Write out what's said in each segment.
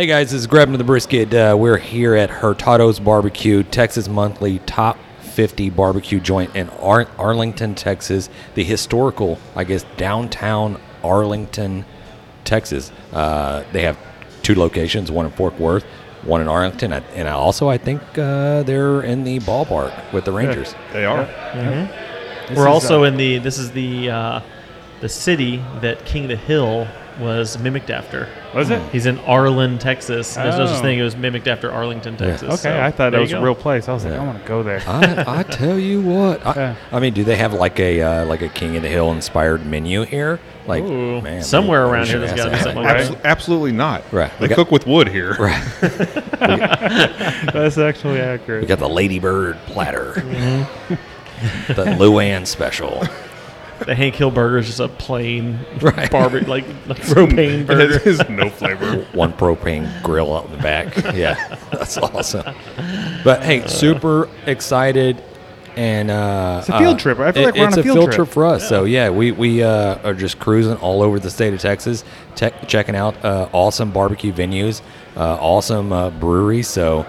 Hey guys, this is Grabbing to the Brisket. We're here at Hurtado's Barbecue, Texas Monthly Top 50 Barbecue Joint in Arlington, Texas, the historical, I guess, downtown Arlington, Texas. They have two locations, one in Fort Worth, one in Arlington, and also I think they're in the ballpark with the Rangers. Yeah, they are. Yeah. Mm-hmm. We're also in the, this is the city that King of the Hill was mimicked after. Was it? He's in Arlen, Texas. There's no such thing. It was mimicked after Arlington, Texas. Yeah. Okay, so I thought that was a real place. I was like, I want to go there. I tell you what. I mean, do they have like a King of the Hill inspired menu here? Like, man, somewhere around here there's got to be something. Absolutely not. Right. They cook with wood here. Right. That's actually accurate. We got the Ladybird platter. Mm-hmm. The Luann special. The Hank Hill burger is just a plain barbecue, like propane burger. It has no flavor. One propane grill out in the back. Yeah, that's awesome. But, hey, super excited. And it's a field trip. I feel like we're on a field trip for us. Yeah. So, yeah, we are just cruising all over the state of Texas, checking out awesome barbecue venues, awesome breweries. So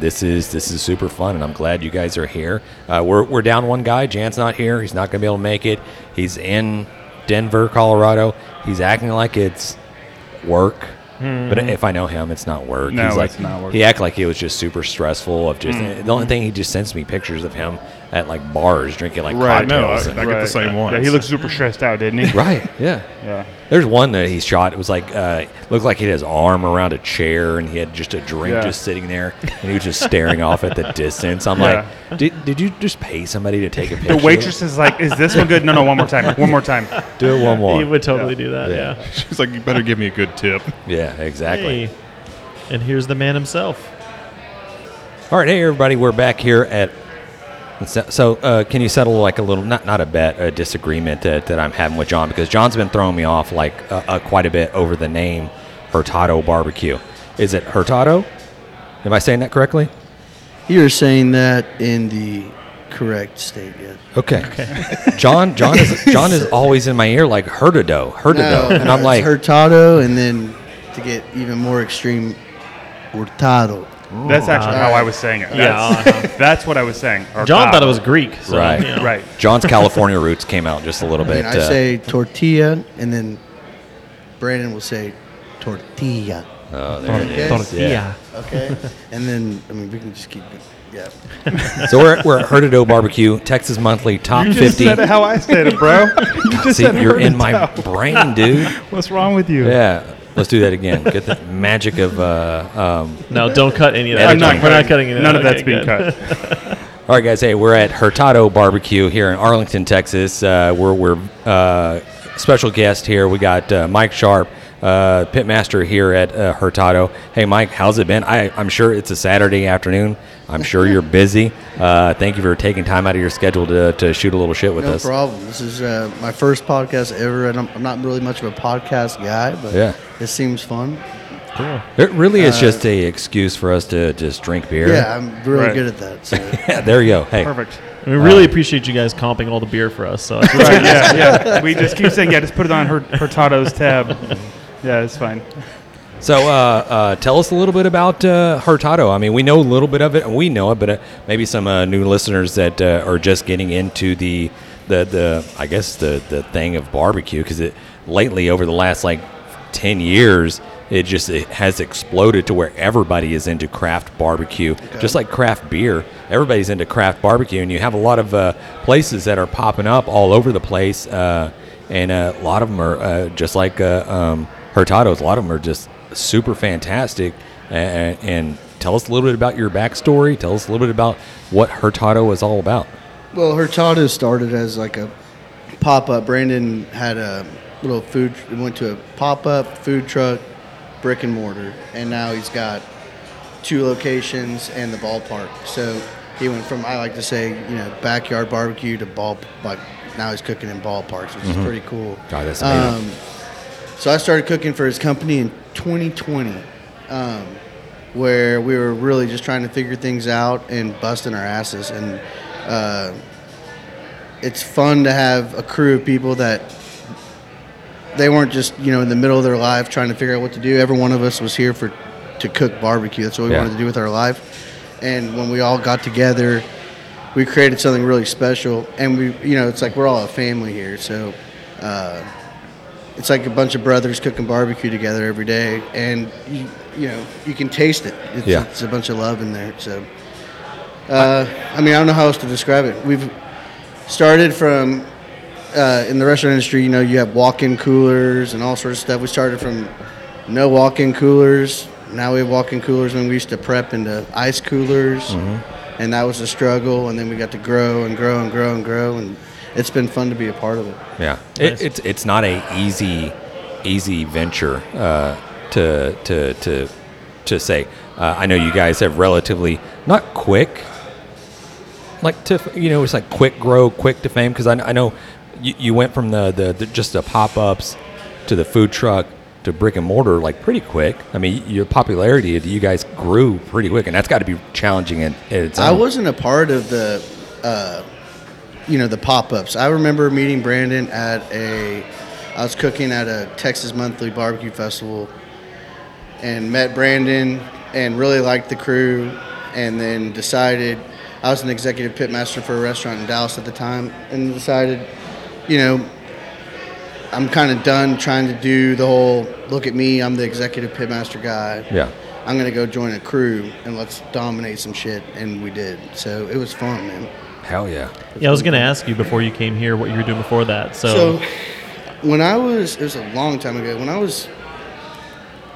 this is super fun, and I'm glad you guys are here. We're down one guy. Jan's not here. He's not going to be able to make it. He's in Denver, Colorado. He's acting like it's work. Mm-hmm. But if I know him, it's not work. No, he's like, it's not work. He acted like it was just super stressful. Of just the only thing, he just sends me pictures of him at like bars drinking like cocktails. I get the same one. Yeah, he looked super stressed out, didn't he? Right. Yeah. Yeah. There's one that he shot. It was like looked like he had his arm around a chair and he had just a drink just sitting there and he was just staring off at the distance. I'm like, did you just pay somebody to take a picture? The waitress is like, is this one good? No, one more time. One more time. Do it one more. He would totally do that. Yeah. She's like, you better give me a good tip. Yeah. Yeah, exactly. Hey. And here's the man himself. All right, hey everybody, we're back here at. So, can you settle like a little, not a bet, a disagreement that I'm having with John, because John's been throwing me off like quite a bit over the name Hurtado Barbecue. Is it Hurtado? Am I saying that correctly? You're saying that in the correct statement. Okay. John is always in my ear like Hurtado, and I'm like Hurtado, and then. To get even more extreme, Hurtado. That's actually how I was saying it. That's what I was saying. Hurtado. John thought it was Greek. So, right. You know. Right. John's California roots came out just a little bit. I say tortilla, and then Brandon will say tortilla. Oh, there it is. Tortilla. Yeah. Okay. And then, I mean, we can just keep it. Yeah. So we're at Hurtado Barbecue, Texas Monthly Top 50. You just said it how I said it, bro. You're in my brain, dude. What's wrong with you? Yeah. Let's do that again. Get the magic of... no, don't cut any of that. We're not cutting any of that. None of that's being cut. All right, guys. Hey, we're at Hurtado Barbecue here in Arlington, Texas. We're special guest here. We got Mike Sharp, pitmaster here at Hurtado. Hey, Mike, how's it been? I'm sure it's a Saturday afternoon. I'm sure you're busy. Thank you for taking time out of your schedule to shoot a little shit with us. No problem. This is my first podcast ever, and I'm not really much of a podcast guy, but it seems fun. Cool. It really is just a excuse for us to just drink beer. Yeah, I'm really good at that. So. Yeah, there you go. Hey, perfect. We really appreciate you guys comping all the beer for us. So we just keep saying, just put it on Hurtado's tab. Yeah, it's fine. So tell us a little bit about Hurtado. I mean, we know a little bit of it, and we know it, but maybe some new listeners that are just getting into the I guess the thing of barbecue, because lately over the last like 10 years, it has exploded to where everybody is into craft barbecue, just like craft beer. Everybody's into craft barbecue, and you have a lot of places that are popping up all over the place, and a lot of them are just like Hurtado's. A lot of them are just super fantastic. And tell us a little bit about your backstory. Tell us a little bit about what Hurtado is all about. Well, Hurtado started as like a pop-up. Brandon had a little food. He went to a pop-up food truck, brick and mortar, and now he's got two locations and the ballpark. So he went from, I like to say, backyard barbecue to now he's cooking in ballparks, which is pretty cool. God, that's amazing. So I started cooking for his company in 2020, where we were really just trying to figure things out and busting our asses. And it's fun to have a crew of people that they weren't just, you know, in the middle of their life trying to figure out what to do. Every one of us was here to cook barbecue. That's what we wanted to do with our life. And when we all got together, we created something really special. And we, you know, it's like we're all a family here. So it's like a bunch of brothers cooking barbecue together every day. And, you know, you can taste it. It's a bunch of love in there. So, I mean, I don't know how else to describe it. We've started from... in the restaurant industry, you know, you have walk-in coolers and all sorts of stuff. We started from no walk-in coolers. Now we have walk-in coolers. When we used to prep into ice coolers, mm-hmm. and that was a struggle. And then we got to grow and grow and grow and grow, and it's been fun to be a part of it. Yeah, nice. It's not a easy venture to say. I know you guys have relatively not quick, like to you know, it's like quick grow, quick to fame. Because I know. You went from the just the pop-ups to the food truck to brick and mortar like pretty quick. I mean, your popularity, you guys grew pretty quick, and that's got to be challenging in its own. I wasn't a part of the, you know, the pop-ups. I remember meeting Brandon I was cooking at a Texas Monthly barbecue festival, and met Brandon and really liked the crew, and then decided I was an executive pitmaster for a restaurant in Dallas at the time, and decided. You know, I'm kind of done trying to do the whole, look at me, I'm the executive pitmaster guy. Yeah. I'm going to go join a crew and let's dominate some shit. And we did. So it was fun, man. Hell yeah. Yeah, I was going to ask you before you came here what you were doing before that. So when it was a long time ago, when I was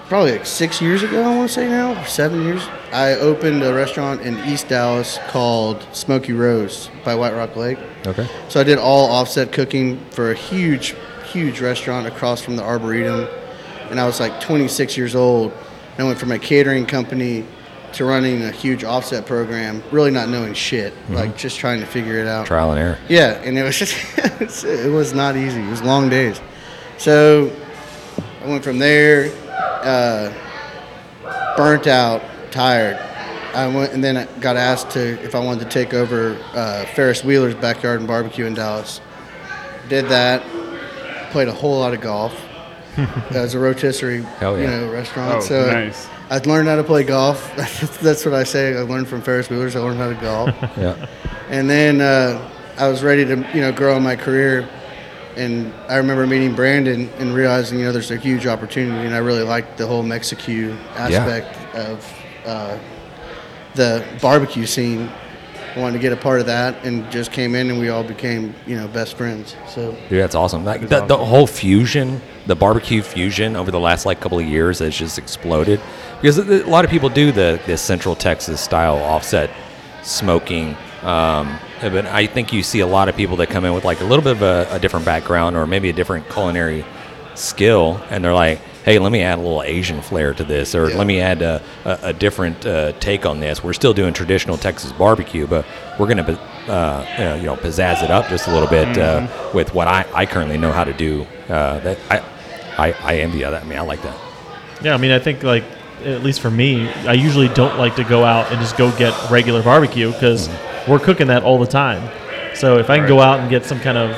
probably like 6 years ago, I want to say now, 7 years, I opened a restaurant in East Dallas called Smoky Rose by White Rock Lake. Okay. So I did all offset cooking for a huge, huge restaurant across from the Arboretum. And I was like 26 years old. And I went from a catering company to running a huge offset program, really not knowing shit, mm-hmm. like just trying to figure it out. Trial and error. Yeah. And it was just, it was not easy. It was long days. So I went from there. Burnt out, tired. I went and then I got asked if I wanted to take over Ferris Wheeler's Backyard and Barbecue in Dallas. Did that. Played a whole lot of golf. That was a rotisserie, restaurant. Oh, so nice. I'd learned how to play golf. That's what I say. I learned from Ferris Wheeler's. I learned how to golf. Yeah. And then I was ready to grow my career. And I remember meeting Brandon and realizing, there's a huge opportunity, and I really liked the whole Mexican aspect of the barbecue scene. I wanted to get a part of that, and just came in, and we all became, best friends. So yeah, that's awesome. The whole fusion, the barbecue fusion, over the last couple of years has just exploded, because a lot of people do the Central Texas style offset smoking. But I think you see a lot of people that come in with a little bit of a different background, or maybe a different culinary skill, and they're like, hey, let me add a little Asian flair to this, or let me add a different take on this. We're still doing traditional Texas barbecue, but we're going to pizzazz it up just a little bit with what I currently know how to do. That I envy that. I mean, I like that. Yeah, I mean, I think at least for me, I usually don't like to go out and just go get regular barbecue, because we're cooking that all the time. So if I can go out and get some kind of,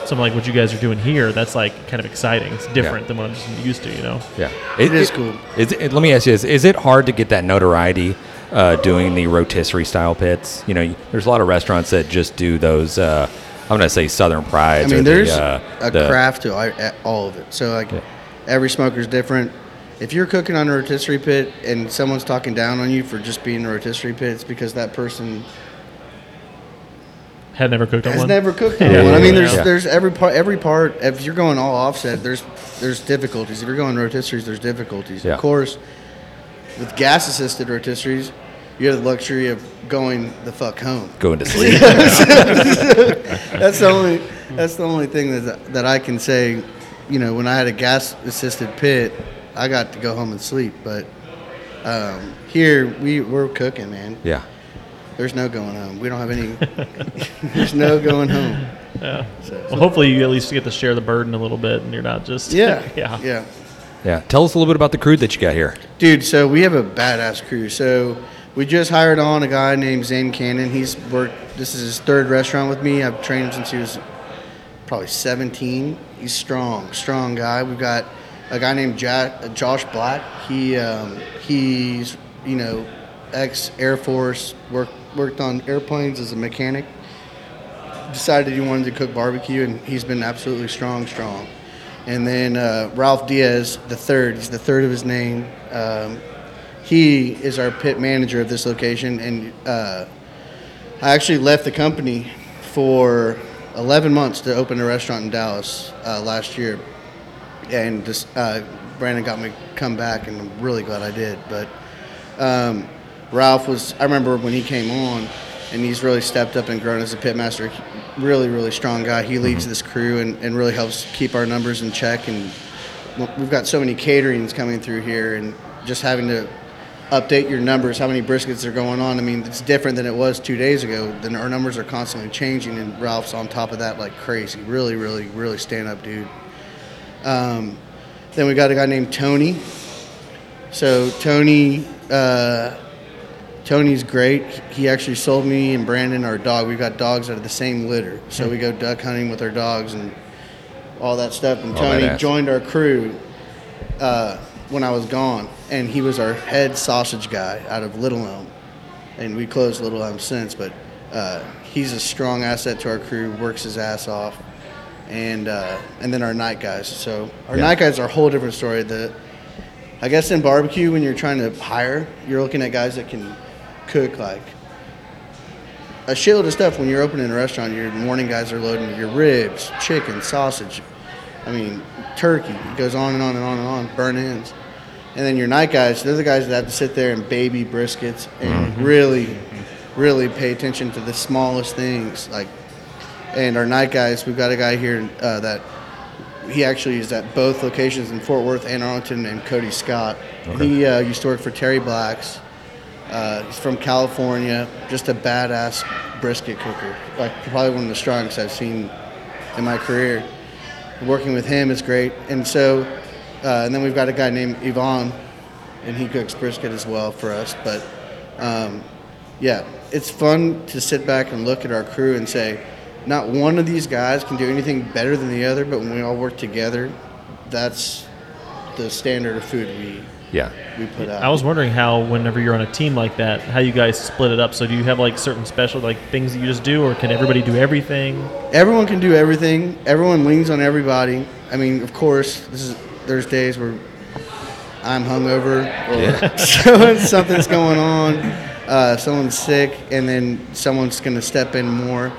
something like what you guys are doing here, that's kind of exciting. It's different than what I'm just used to, Yeah. It is cool. Let me ask you this. Is it hard to get that notoriety doing the rotisserie style pits? There's a lot of restaurants that just do those, I'm going to say Southern Prides. I mean, there's a craft to all of it. So every smoker's different. If you're cooking on a rotisserie pit and someone's talking down on you for just being a rotisserie pit, it's because that person has never cooked on one. I mean, there's every part. If you're going all offset, there's difficulties. If you're going rotisseries, there's difficulties. Yeah. Of course, with gas-assisted rotisseries, you have the luxury of going the fuck home, going to sleep. That's the only thing that I can say. When I had a gas-assisted pit, I got to go home and sleep, but here we're cooking, man. Yeah. There's no going home. We don't have any. There's no going home. Yeah. So hopefully you at least get to share the burden a little bit, and you're not just. Yeah. Yeah. Yeah. Yeah. Tell us a little bit about the crew that you got here. Dude, so we have a badass crew. So we just hired on a guy named Zane Cannon. This is his third restaurant with me. I've trained him since he was probably 17. He's strong guy. We've got a guy named Josh Black. He's ex Air Force, worked on airplanes as a mechanic. Decided he wanted to cook barbecue, and he's been absolutely strong. And then Ralph Diaz the third. He's the third of his name. He is our pit manager of this location, and I actually left the company for 11 months to open a restaurant in Dallas last year, and just Brandon got me to come back, and I'm really glad I did. But Ralph was, I remember when he came on, and he's really stepped up and grown as a pitmaster. Really, really strong guy. He leads this crew and really helps keep our numbers in check. And we've got so many caterings coming through here, and just having to update your numbers, how many briskets are going on. I mean, it's different than it was 2 days ago. Then our numbers are constantly changing, and Ralph's on top of that like crazy. Really, really, really stand up dude. Then we got a guy named Tony. So Tony's great. He actually sold me and Brandon our dog. We've got dogs out of the same litter, so we go duck hunting with our dogs and all that stuff. And Tony joined our crew when I was gone, and he was our head sausage guy out of Little Elm, and we closed Little Elm since, but he's a strong asset to our crew, works his ass off. And and then our night guys. So our night guys are a whole different story. I guess in barbecue, when you're trying to hire, you're looking at guys that can cook like a shitload of stuff. When you're opening a restaurant, your morning guys are loading your ribs, chicken, sausage, turkey. It goes on and on and on and on, burn ends. And then your night guys, they're the guys that have to sit there and baby briskets and really, really pay attention to the smallest things. And our night guys, we've got a guy here that he actually is at both locations in Fort Worth and Arlington, named Cody Scott. Okay. He used to work for Terry Black's. He's from California, just a badass brisket cooker. Probably one of the strongest I've seen in my career. Working with him is great. And so, and then we've got a guy named Yvonne, and he cooks brisket as well for us. But it's fun to sit back and look at our crew and say, not one of these guys can do anything better than the other, but when we all work together, that's the standard of food we put out. I was wondering how, whenever you're on a team like that, how you guys split it up. So do you have certain special things that you just do, or can everybody do everything? Everyone can do everything. Everyone leans on everybody. Of course, there's days where I'm hungover or something's going on, someone's sick, and then someone's going to step in more.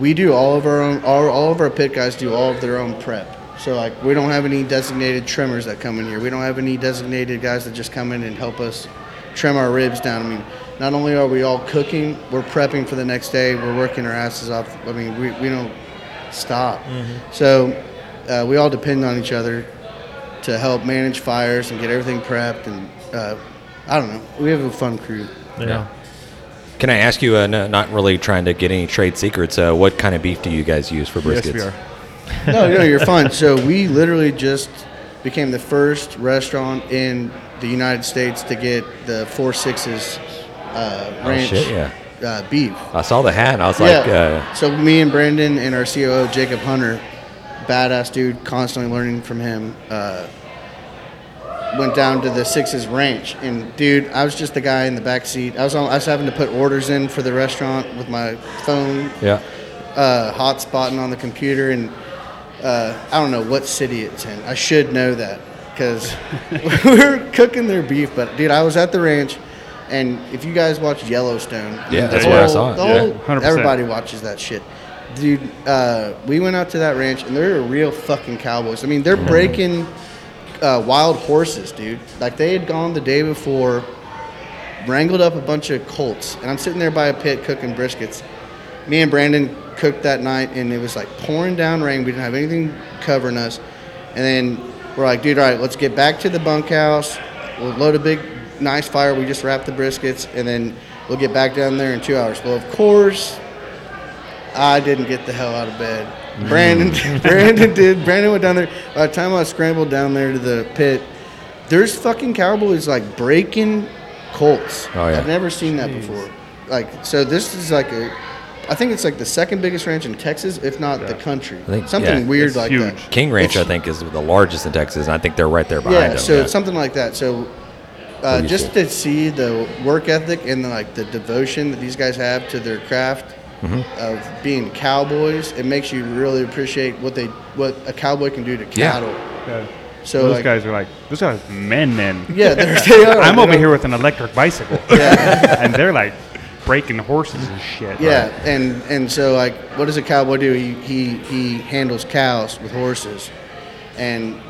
We do all of our own. All of our pit guys do all of their own prep. So we don't have any designated trimmers that come in here. We don't have any designated guys that just come in and help us trim our ribs down. Not only are we all cooking, we're prepping for the next day. We're working our asses off. We don't stop. So we all depend on each other to help manage fires and get everything prepped. And I don't know. We have a fun crew. Yeah. Can I ask you, not really trying to get any trade secrets, what kind of beef do you guys use for briskets? Yes, we are. No, you're fine. So we literally just became the first restaurant in the United States to get the 4 Sixes Ranch beef. I saw the hat, and I was so me and Brandon and our COO, Jacob Hunter, badass dude, constantly learning from him, went down to the Sixes Ranch, and dude, I was just the guy in the back seat. I was having to put orders in for the restaurant with my phone, hot spotting on the computer, and I don't know what city it's in. I should know that because we were cooking their beef. But dude, I was at the ranch, and if you guys watch Yellowstone, that's where I saw it. Everybody watches that shit, dude. We went out to that ranch, and they're real fucking cowboys. They're breaking wild horses, dude. They had gone the day before, wrangled up a bunch of colts, and I'm sitting there by a pit cooking briskets. Me and Brandon cooked that night, and it was pouring down rain. We didn't have anything covering us, and then we're like, dude, all right, let's get back to the bunkhouse. We'll load a big, nice fire. We just wrapped the briskets, and then we'll get back down there in 2 hours. Well, of course, I didn't get the hell out of bed. Brandon did. Brandon went down there. By the time I scrambled down there to the pit, there's fucking cowboys breaking colts. I've never seen that before. So this is I think it's like the second biggest ranch in Texas, if not the country. I think, something weird like huge. That. King Ranch, I think, is the largest in Texas, and I think they're right there behind them. So something like that. So just to see the work ethic and the devotion that these guys have to their craft of being cowboys, it makes you really appreciate what a cowboy can do to cattle. Yeah. So those guys are those guys are men. Yeah, they are. I'm over here with an electric bicycle. Yeah. And they're breaking horses and shit. Yeah, right? And so what does a cowboy do? He handles cows with horses. And,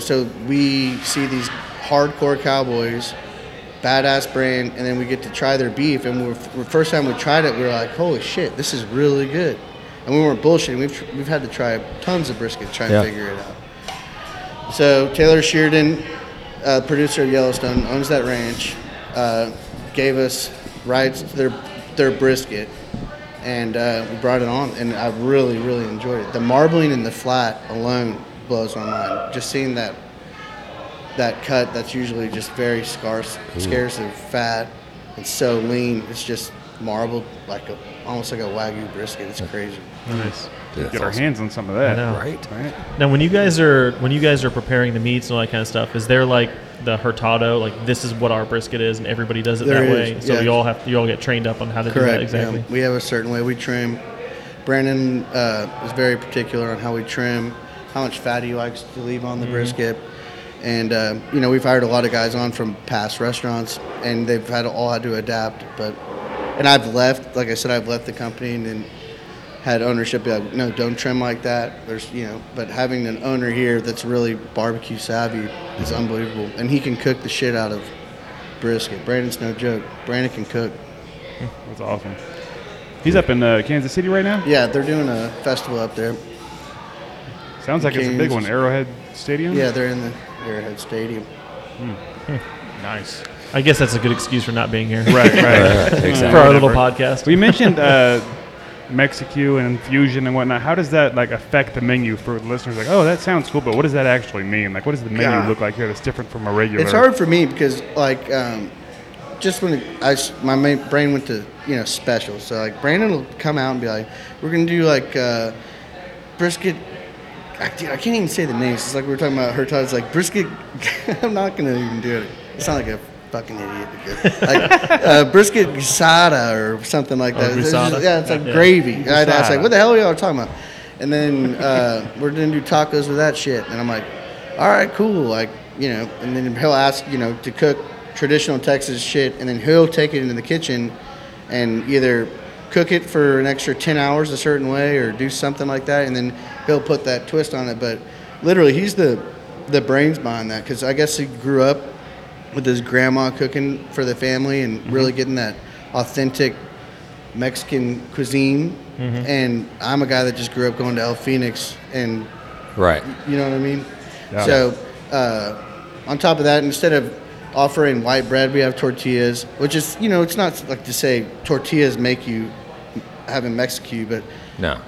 so we see these hardcore cowboys, badass brand, and then we get to try their beef. And the first time we tried it, we were like, holy shit, this is really good. And we weren't bullshitting. We've had to try tons of brisket to try and figure it out. So Taylor Sheridan, producer of Yellowstone, owns that ranch, gave us rides to their brisket, and we brought it on, and I really, really enjoyed it. The marbling in the flat alone blows my mind. Just seeing that cut that's usually just very scarce and fat and so lean, it's just marbled almost like a Wagyu brisket. It's crazy. Nice. Dude, get our hands on some of that, right? Now, when you guys are preparing the meats and all that kind of stuff, is there the Hurtado, this is what our brisket is, and everybody does it that way? So you all get trained up on how to do that exactly. Yeah. We have a certain way we trim. Brandon is very particular on how we trim, how much fat he likes to leave on the brisket, and we've hired a lot of guys on from past restaurants, and they've all had to adapt. But and I've left, like I said, I've left the company and then had ownership be no, don't trim like that. There's, but having an owner here that's really barbecue savvy is unbelievable. And he can cook the shit out of brisket. Brandon's no joke. Brandon can cook. That's awesome. He's up in Kansas City right now? Yeah, they're doing a festival up there. Sounds like it's a big one. Arrowhead Stadium? Yeah, they're in the Arrowhead Stadium. Nice. I guess that's a good excuse for not being here. Right. Exactly. For our little podcast. We mentioned... Mexican and infusion and whatnot. How does that affect the menu for listeners? Oh, that sounds cool, but what does that actually mean? What does the menu look like here that's different from a regular? It's hard for me because just when my brain went to specials. So Brandon will come out and be we're gonna do brisket. I can't even say the names. It's we were talking about Hurtado. It's brisket. I'm not gonna even do it. It's not like a fucking idiot. Brisket guisada or something like that. It's gravy. And I was what the hell are y'all talking about? And then we're going to do tacos with that shit. And I'm all right, cool. And then he'll ask, to cook traditional Texas shit. And then he'll take it into the kitchen and either cook it for an extra 10 hours a certain way or do something like that. And then he'll put that twist on it. But literally, he's the brains behind that because I guess he grew up with his grandma cooking for the family and really getting that authentic Mexican cuisine. And I'm a guy that just grew up going to El Phoenix and you know what I mean? Yeah. So on top of that, instead of offering white bread, we have tortillas, which is, it's not to say tortillas make you have in Mexico, but no.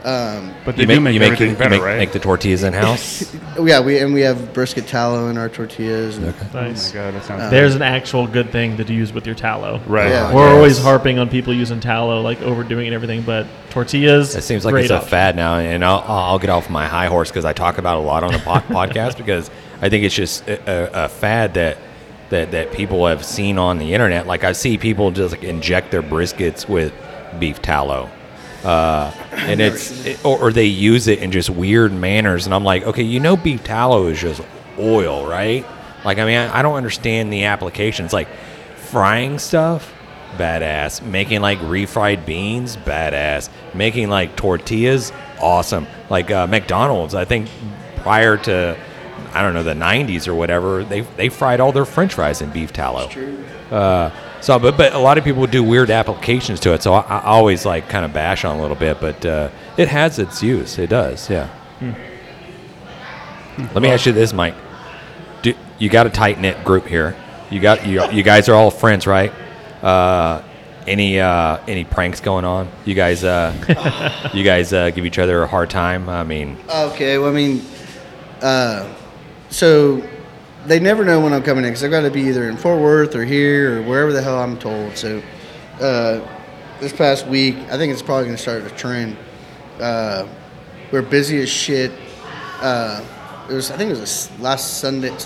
But they make the tortillas in house. Yeah, we have brisket tallow in our tortillas. Okay. Nice. Oh my God, that sounds there's an actual good thing to use with your tallow. Right. Yeah. We're always harping on people using tallow, overdoing it and everything, but tortillas. It seems like it's a fad now, and I'll get off my high horse because I talk about a lot on the podcast because I think it's just a fad that people have seen on the internet. I see people just inject their briskets with beef tallow. And or they use it in just weird manners, and I'm okay, beef tallow is just oil, right? I mean, I don't understand the application. It's frying stuff, badass. Making refried beans, badass. Making tortillas, awesome. McDonald's, I think prior to the 90s or whatever, they fried all their French fries in beef tallow. That's true. So, but a lot of people do weird applications to it, so I always kind of bash on a little bit, but it has its use. It does, yeah. Let me ask you this, Mike. You got a tight-knit group here. You guys are all friends, right? Any pranks going on? You guys give each other a hard time? Okay, so... They never know when I'm coming in because I've got to be either in Fort Worth or here or wherever the hell I'm told. So this past week, I think it's probably going to start a trend. We're busy as shit. It was last Sunday,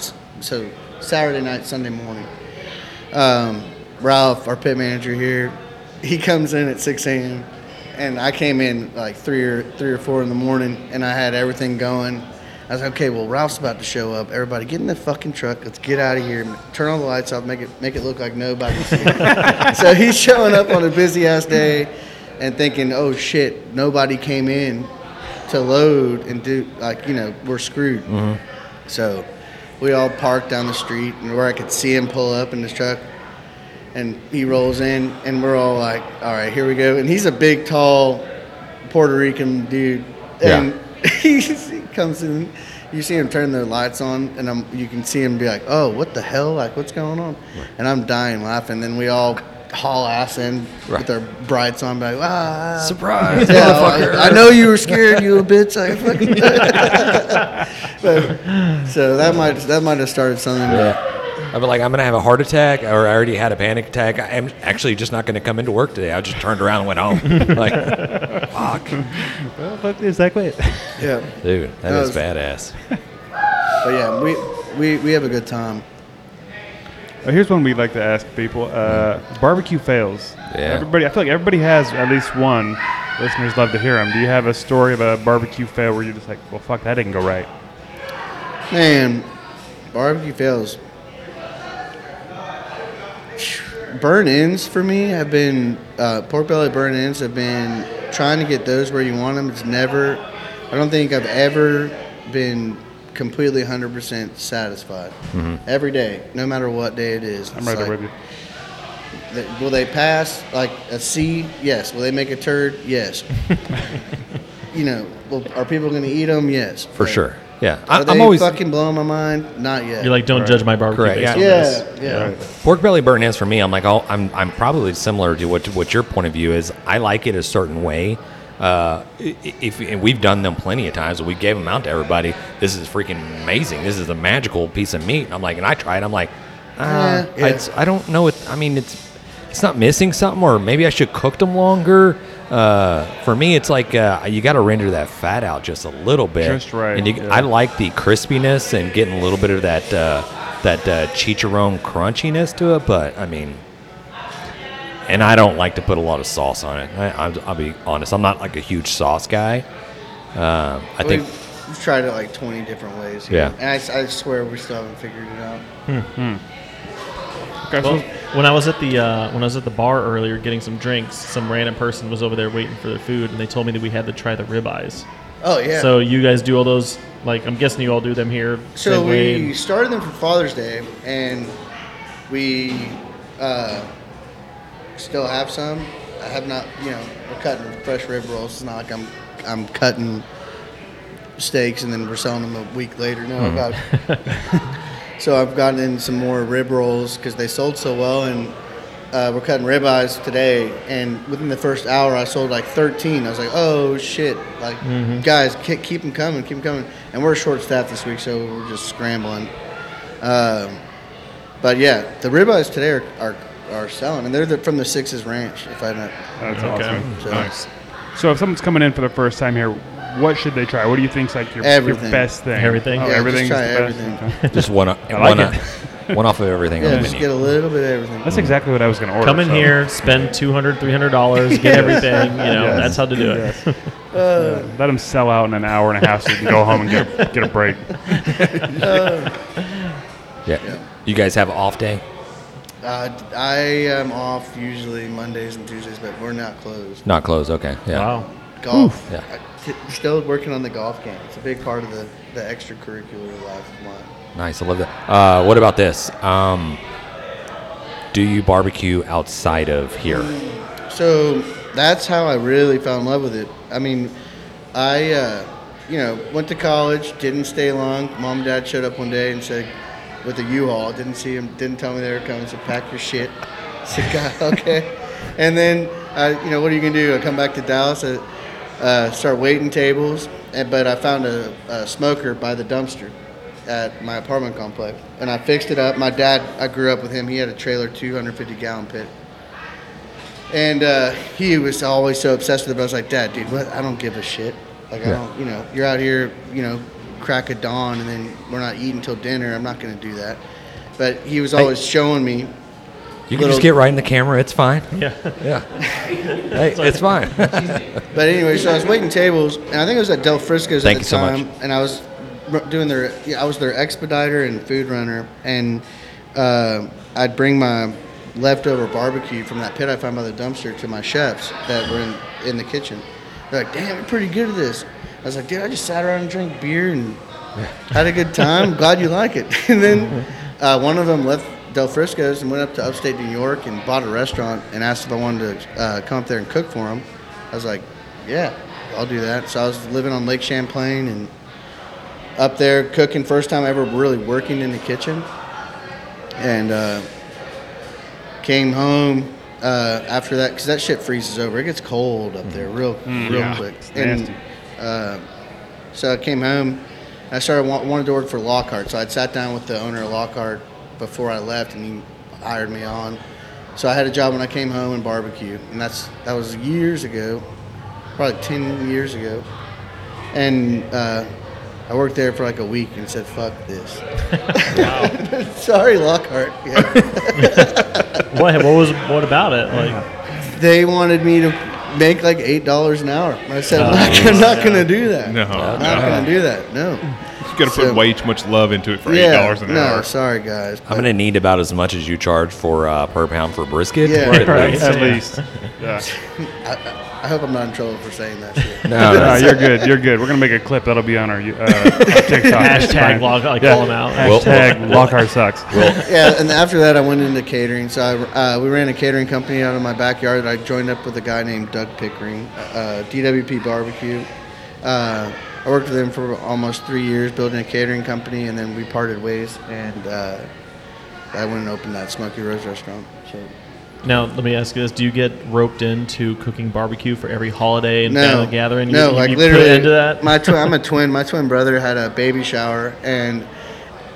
so Saturday night, Sunday morning. Ralph, our pit manager here, he comes in at 6 a.m. and I came in like three or four in the morning, and I had everything going. I was like, okay, well, Ralph's about to show up. Everybody, get in the fucking truck. Let's get out of here. Turn all the lights off. Make it look like nobody's here. So he's showing up on a busy ass day, and thinking, oh shit, nobody came in to load and do, like, you know, we're screwed. Mm-hmm. So we all parked down the street, and where I could see him pull up in his truck, and he rolls in, and we're all like, all right, here we go. And he's a big, tall Puerto Rican dude, and he comes in, you see him turn the lights on, and you can see him be like, oh, what the hell, like, what's going on? Right. And I'm dying laughing. Then we all haul ass in with our brights on, like, ah, surprise, yeah, I know you were scared, you little bitch. Like, so that might have started something. Yeah. I'd be like, I'm gonna have a heart attack, or I already had a panic attack. I'm actually just not gonna come into work today. I just turned around and went home. Like, fuck. Well, fuck this, I quit. Yeah, dude, that is badass. But yeah, we have a good time. Here's one we like to ask people: barbecue fails. Yeah. Everybody, I feel like everybody has at least one. Listeners love to hear them. Do you have a story of a barbecue fail where you're just like, "Well, fuck, that didn't go right"? Man, barbecue fails. Burn-ins for me have been pork belly burn-ins. Have been trying to get those where you want them. It's never. I don't think I've ever been completely 100% satisfied. Mm-hmm. Every day, no matter what day it is. I'm right there with you. Will they pass like a C? Yes. Will they make a turd? Yes. You know, are people going to eat them? Yes. For sure. Yeah. I'm always fucking blowing my mind. Not yet. You're like, don't judge my barbecue. Correct. Yeah. Right. Pork belly burn-ins for me. I'm like, I'm probably similar to what your point of view is. I like it a certain way. And we've done them plenty of times. We gave them out to everybody. This is freaking amazing. This is a magical piece of meat. I'm like, and I try it. I'm like, I don't know. It's not missing something, or maybe I should cook them longer. For me, it's like you got to render that fat out just a little bit. Just right. And I like the crispiness and getting a little bit of that chicharron crunchiness to it. But I mean. And I don't like to put a lot of sauce on it. I'll be honest. I'm not like a huge sauce guy. We've tried it like 20 different ways. Here. Yeah. And I swear we still haven't figured it out. Okay, well, when I was at the bar earlier getting some drinks, some random person was over there waiting for their food, and they told me that we had to try the ribeyes. Oh, yeah. So you guys do all those, like, I'm guessing you all do them here. So we started them for Father's Day, and we... still have some. I have not, you know, we're cutting fresh rib rolls. It's not like I'm cutting steaks and then we're selling them a week later. No, So I've gotten in some more rib rolls because they sold so well, and we're cutting ribeyes today. And within the first hour, I sold like 13. I was like, oh shit! Like, guys, keep them coming, keep them coming. And we're short staffed this week, so we're just scrambling. But yeah, the ribeyes today are selling, and they're from the Sixes Ranch, if I know. That's awesome. So. Nice. So if someone's coming in for the first time here, what should they try? What do you think's like your best thing? Everything. Oh, yeah, everything's just everything. Just one off of everything. Yeah, on the menu. Just get a little bit of everything. That's exactly what I was going to order. Come in here, spend $200, $300, get everything. You know, that's how to do it. Let them sell out in an hour and a half so you can go home and get a break. Yeah. You guys have an off day? I am off usually Mondays and Tuesdays, but we're not closed. Not closed, okay. Yeah. Wow. Golf. Yeah. Still working on the golf game. It's a big part of the extracurricular life of mine. Nice, I love that. What about this? Do you barbecue outside of here? So that's how I really fell in love with it. I mean, I went to college, didn't stay long. Mom and Dad showed up one day and said, with a U-Haul, didn't see him, didn't tell me they were coming, so pack your shit. I said, God, okay. And then, what are you going to do? I come back to Dallas, start waiting tables, but I found a smoker by the dumpster at my apartment complex, and I fixed it up. My dad, I grew up with him. He had a trailer 250-gallon pit. And he was always so obsessed with it. But I was like, Dad, dude, what? I don't give a shit. Like, yeah. I don't, you know, you're out here, you know, crack of dawn, and then we're not eating till dinner. I'm not going to do that. But he was always showing me. You can just get right in the camera. It's fine. Yeah. Yeah. Hey, it's fine. But anyway, so I was waiting tables, and I think it was at Del Frisco's at the time. So much. And I was doing I was their expediter and food runner, and I'd bring my leftover barbecue from that pit I found by the dumpster to my chefs that were in the kitchen. They're like, damn, you're pretty good at this. I was like, dude, I just sat around and drank beer and had a good time. Glad you like it. And then one of them left Del Frisco's and went up to upstate New York and bought a restaurant and asked if I wanted to come up there and cook for him. I was like, yeah, I'll do that. So I was living on Lake Champlain and up there cooking, first time ever really working in the kitchen. And came home after that, because that shit freezes over. It gets cold up there real quick. And so I came home. I wanted to work for Lockhart. So I'd sat down with the owner of Lockhart before I left, and he hired me on. So I had a job when I came home in barbecue, and that was years ago, probably 10 years ago. And I worked there for like a week and said, fuck this. Wow. Sorry, Lockhart. Yeah. What about it? Like, they wanted me to make like $8 an hour. I said, I'm not going to do that. No. I'm not going to do that. No. You're going to put way too much love into it for $8 an hour. No, sorry, guys. I'm going to need about as much as you charge for per pound for brisket. Yeah, right, at least. Yeah. I hope I'm not in trouble for saying that shit. No, you're good. You're good. We're going to make a clip. That'll be on our TikTok. Hashtag Lockhart. Call them out. Hashtag Lockhart sucks. Yeah, and after that, I went into catering. So we ran a catering company out of my backyard. I joined up with a guy named Doug Pickering, DWP Barbecue. I worked with him for almost 3 years building a catering company, and then we parted ways, and I went and opened that Smoky Rose restaurant. So. Now, let me ask you this. Do you get roped into cooking barbecue for every holiday and family gathering? No, you literally put into that? I'm a twin. My twin brother had a baby shower, and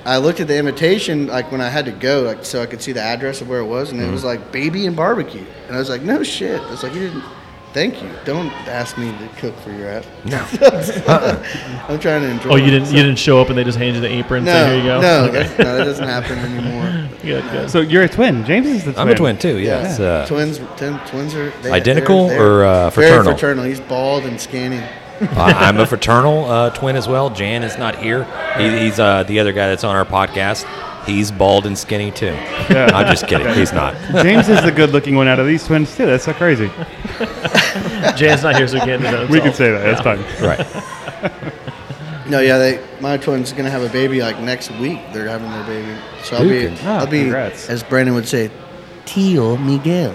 I looked at the invitation like when I had to go so I could see the address of where it was, and it was like, baby and barbecue. And I was like, no shit. I was like, you didn't. Thank you. Don't ask me to cook for your ass. No. I'm trying to enjoy it. Oh, you didn't show up and they just handed you the apron and said, here you go? No, okay. That doesn't happen anymore. Good. So you're a twin. James is the twin. I'm a twin, too, yes. Yeah. Twins are... Identical or fraternal? Very fraternal. He's bald and skinny. I'm a fraternal twin as well. Jan is not here. He's the other guy that's on our podcast. He's bald and skinny, too. Yeah. I'm just kidding. He's not. James is the good-looking one out of these twins, too. That's so crazy. Jan's not here, so we can't do that. We can say that. Yeah. That's fine. Right. No, yeah, my twin's going to have a baby, like, next week. They're having their baby. So I'll be congrats. As Brandon would say, Tio Miguel.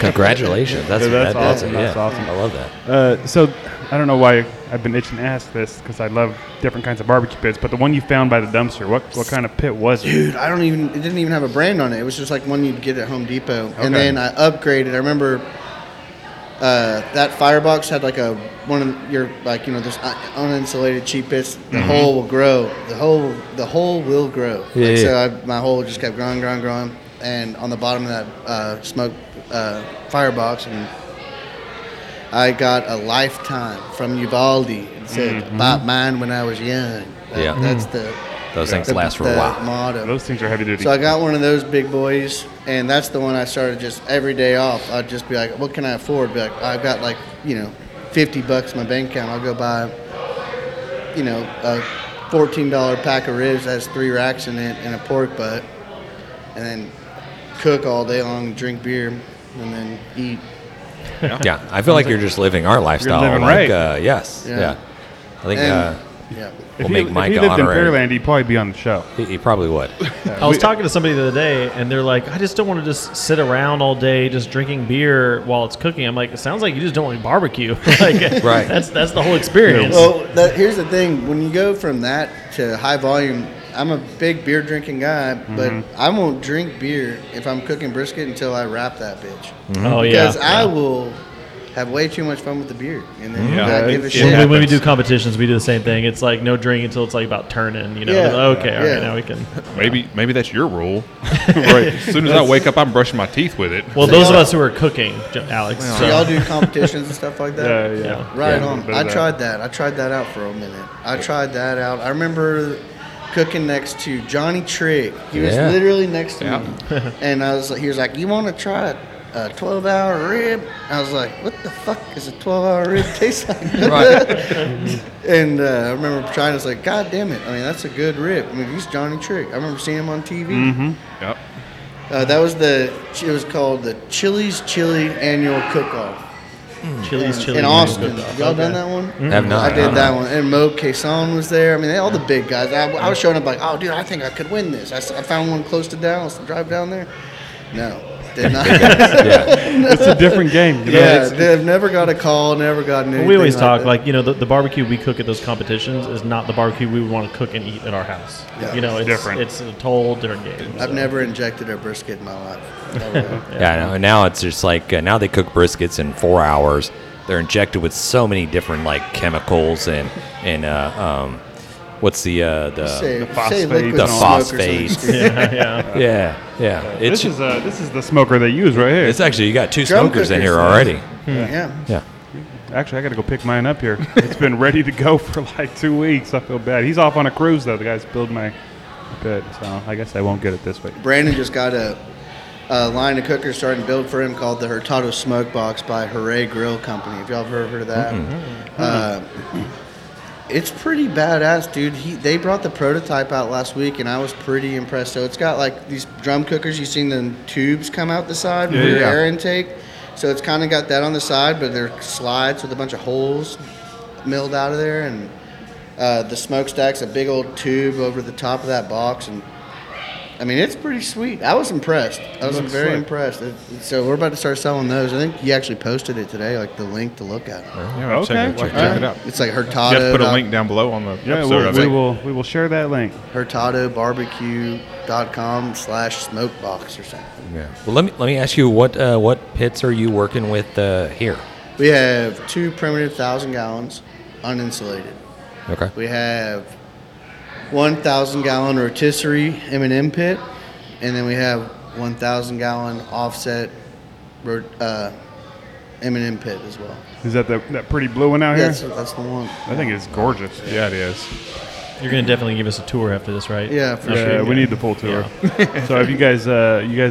Congratulations. That's awesome. That's awesome. I love that. So I don't know why I've been itching to ask this, because I love different kinds of barbecue pits, but the one you found by the dumpster, what kind of pit was it? Dude, it didn't even have a brand on it. It was just like one you'd get at Home Depot. Okay. And then I upgraded. I remember that firebox had like one of your, like, you know, this uninsulated cheap pits. The hole will grow. The hole will grow. Yeah, like, yeah. So my hole just kept growing. And on the bottom of that smoke firebox, and I got a lifetime from Uvalde. It said, bought mine when I was young. That's those things last for a while. Motto. Those things are heavy duty. So I got one of those big boys, and that's the one I started just every day off. I'd just be like, what can I afford? Be like, I've got like, $50 in my bank account. I'll go buy, a $14 pack of ribs that has 3 racks in it and a pork butt, and then cook all day long, drink beer, and then eat. Yeah, I feel like you're just living our lifestyle. You're living right. Yes. Yeah. I think we'll make Mike honorary. If he lived in Pearland, he'd probably be on the show. He probably would. I was talking to somebody the other day, and they're like, I just don't want to just sit around all day just drinking beer while it's cooking. I'm like, it sounds like you just don't want to barbecue. Right. That's the whole experience. Well, here's the thing. When you go from that to high volume, I'm a big beer drinking guy, but I won't drink beer if I'm cooking brisket until I wrap that bitch. Oh, yeah. Because I will have way too much fun with the beer, and then not give a shit. When we do competitions, we do the same thing. It's like no drink until it's like about turn-in. You know, like, okay, all right, now we can. Maybe that's your rule. Right. As soon as I wake up, I'm brushing my teeth with it. Well, so those of us who are cooking, Alex. Well, so y'all do competitions and stuff like that. Yeah. Right on. I tried that. I tried that out for a minute. I remember cooking next to Johnny Trick. He was literally next to me, and I was. He was like, "You want to try it?" A 12-hour rib. I was like, what the fuck is a 12-hour rib taste like? And I remember trying, I was like, God damn it. I mean, that's a good rib. I mean, he's Johnny Trick. I remember seeing him on TV. Mm-hmm. Yep. It was called the Chili's Chili Annual Cook-Off. Chili's Chili in Austin. Y'all done that one? Mm-hmm. I did that one. And Mo Quezon was there. I mean, all the big guys. I was showing up like, oh, dude, I think I could win this. I found one close to Dallas to drive down there. No. It's a different game. You know? They've never got a call, never gotten anything. We always talk like, you know, the barbecue we cook at those competitions is not the barbecue we would want to cook and eat at our house. Yeah. You know, it's different. It's a total different game. I've never injected a brisket in my life. I know. Now it's just like now they cook briskets in 4 hours. They're injected with so many different like chemicals and what's the phosphate? It's, this is the smoker they use right here. It's actually you got two smokers in here already. Yeah. Actually, I got to go pick mine up here. It's been ready to go for like 2 weeks. I feel bad. He's off on a cruise though. The guy spilled my pit, so I guess I won't get it this week. Brandon just got a line of cookers starting to build for him called the Hurtado's Smoke Box by Hooray Grill Company. If y'all have ever heard of that. It's pretty badass, dude. They brought the prototype out last week, and I was pretty impressed. So it's got, like, these drum cookers. You've seen the tubes come out the side with your air intake. So it's kind of got that on the side, but they're slides with a bunch of holes milled out of there. And the smokestack's a big old tube over the top of that box. And, I mean, it's pretty sweet. I was impressed. I was very impressed. So we're about to start selling those. I think you actually posted it today, like the link to look at. Yeah, okay. Check it out. It's like Hurtado. Just put a link down below on the episode. We will share that link. HurtadoBarbecue.com/smokebox or something. Yeah. Well, let me ask you what pits are you working with here? We have two primitive 1,000 gallons, uninsulated. Okay. We have 1,000-gallon rotisserie M&M pit, and then we have 1,000-gallon offset M&M pit as well. Is that that pretty blue one out here? That's the one. I think it's gorgeous. Yeah, it is. You're going to definitely give us a tour after this, right? Yeah, for sure. We need the full tour. Yeah. So if you guys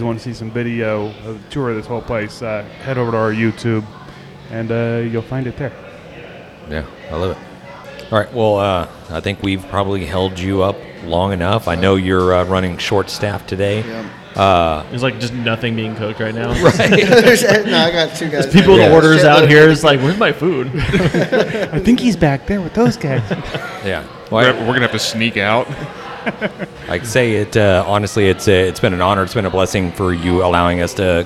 want to see some video, a tour of this whole place, head over to our YouTube, and you'll find it there. Yeah, I love it. All right, well, I think we've probably held you up long enough. I know you're running short staffed today. Yeah. There's like just nothing being cooked right now. Right. No, I got two guys. There's people with orders out here. It's like, where's my food? I think he's back there with those guys. Yeah. Well, we're going to have to sneak out. I can say it, honestly, it's been an honor. It's been a blessing for you allowing us to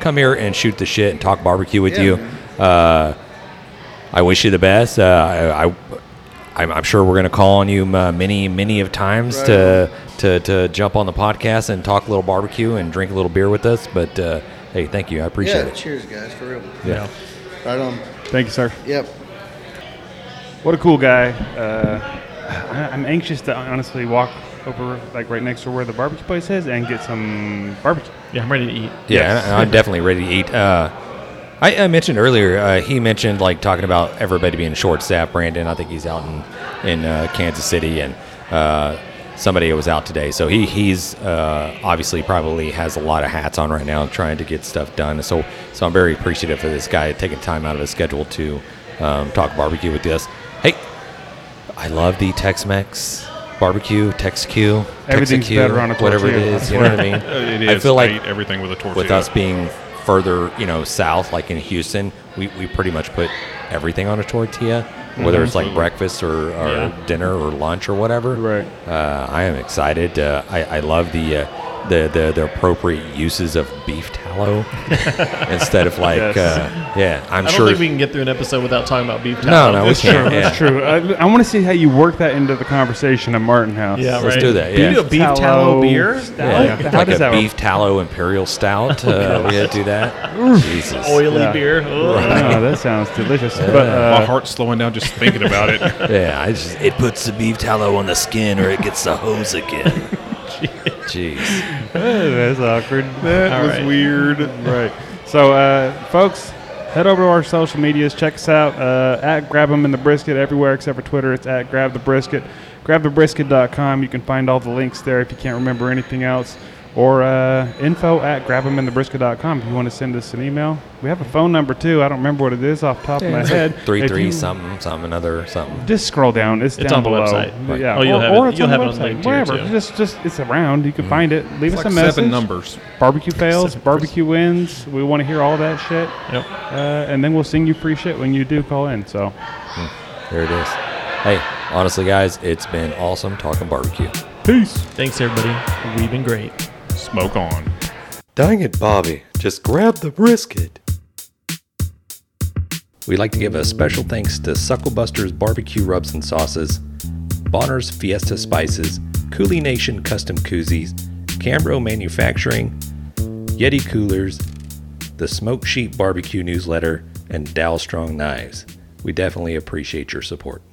come here and shoot the shit and talk barbecue with you. I wish you the best. I'm sure we're going to call on you many, many of times to jump on the podcast and talk a little barbecue and drink a little beer with us. But, hey, thank you. I appreciate it. Cheers, guys. For real. Yeah. Right on. Thank you, sir. Yep. What a cool guy. I'm anxious to honestly walk over like right next to where the barbecue place is and get some barbecue. Yeah, I'm ready to eat. Yeah, I'm definitely ready to eat. I mentioned earlier, he mentioned like talking about everybody being short staffed. Brandon, I think he's out in Kansas City, and somebody was out today. So he's obviously probably has a lot of hats on right now trying to get stuff done. So I'm very appreciative of this guy taking time out of his schedule to talk barbecue with us. Hey, I love the Tex-Mex barbecue, Tex-Q, everything's better on a tortilla, whatever it is. You know what I mean? It is. I feel like I eat everything with a tortilla. With us being further, you know, south, like in Houston, we pretty much put everything on a tortilla, whether it's like breakfast or dinner or lunch or whatever. Right. I am excited. I love the the appropriate uses of beef tallow instead of like, yes. I don't think we can get through an episode without talking about beef tallow. No, we can't. That's true. I want to see how you work that into the conversation at Martin House. Yeah, right. Let's do that. Yeah. Do you do a beef tallow beer? Stout? Yeah. How like does that beef tallow imperial stout. We had to do that. Jesus. Oily beer. Oh, right. That sounds delicious. Yeah. But my heart's slowing down just thinking about it. Yeah, it puts the beef tallow on the skin or it gets the hose again. Jeez. That's awkward. That was weird. Right. So, folks, head over to our social medias. Check us out. At Grab 'em and the Brisket everywhere except for Twitter. It's at Grab the Brisket. GrabTheBrisket.com. You can find all the links there if you can't remember anything else. Or info at grabemandthebrisket.com if you want to send us an email. We have a phone number, too. I don't remember what it is off the top of my head. 33-something. Just scroll down. It's down below. It's on the website. Right. Yeah. Oh, you'll have it on the website. Whatever. Just, it's around. You can find it. Leave us a message. 7 numbers. Barbecue fails. Barbecue wins. We want to hear all that shit. Yep. And then we'll sing you free shit when you do call in. So there it is. Hey, honestly, guys, it's been awesome talking barbecue. Peace. Thanks, everybody. We've been great. Smoke on. Dang it, Bobby. Just grab the brisket. We'd like to give a special thanks to Sucklebuster's Barbecue Rubs and Sauces, Bonner's Fiesta Spices, Cooley Nation Custom Koozies, Cambro Manufacturing, Yeti Coolers, the Smoke Sheep Barbecue Newsletter, and Dow Strong Knives. We definitely appreciate your support.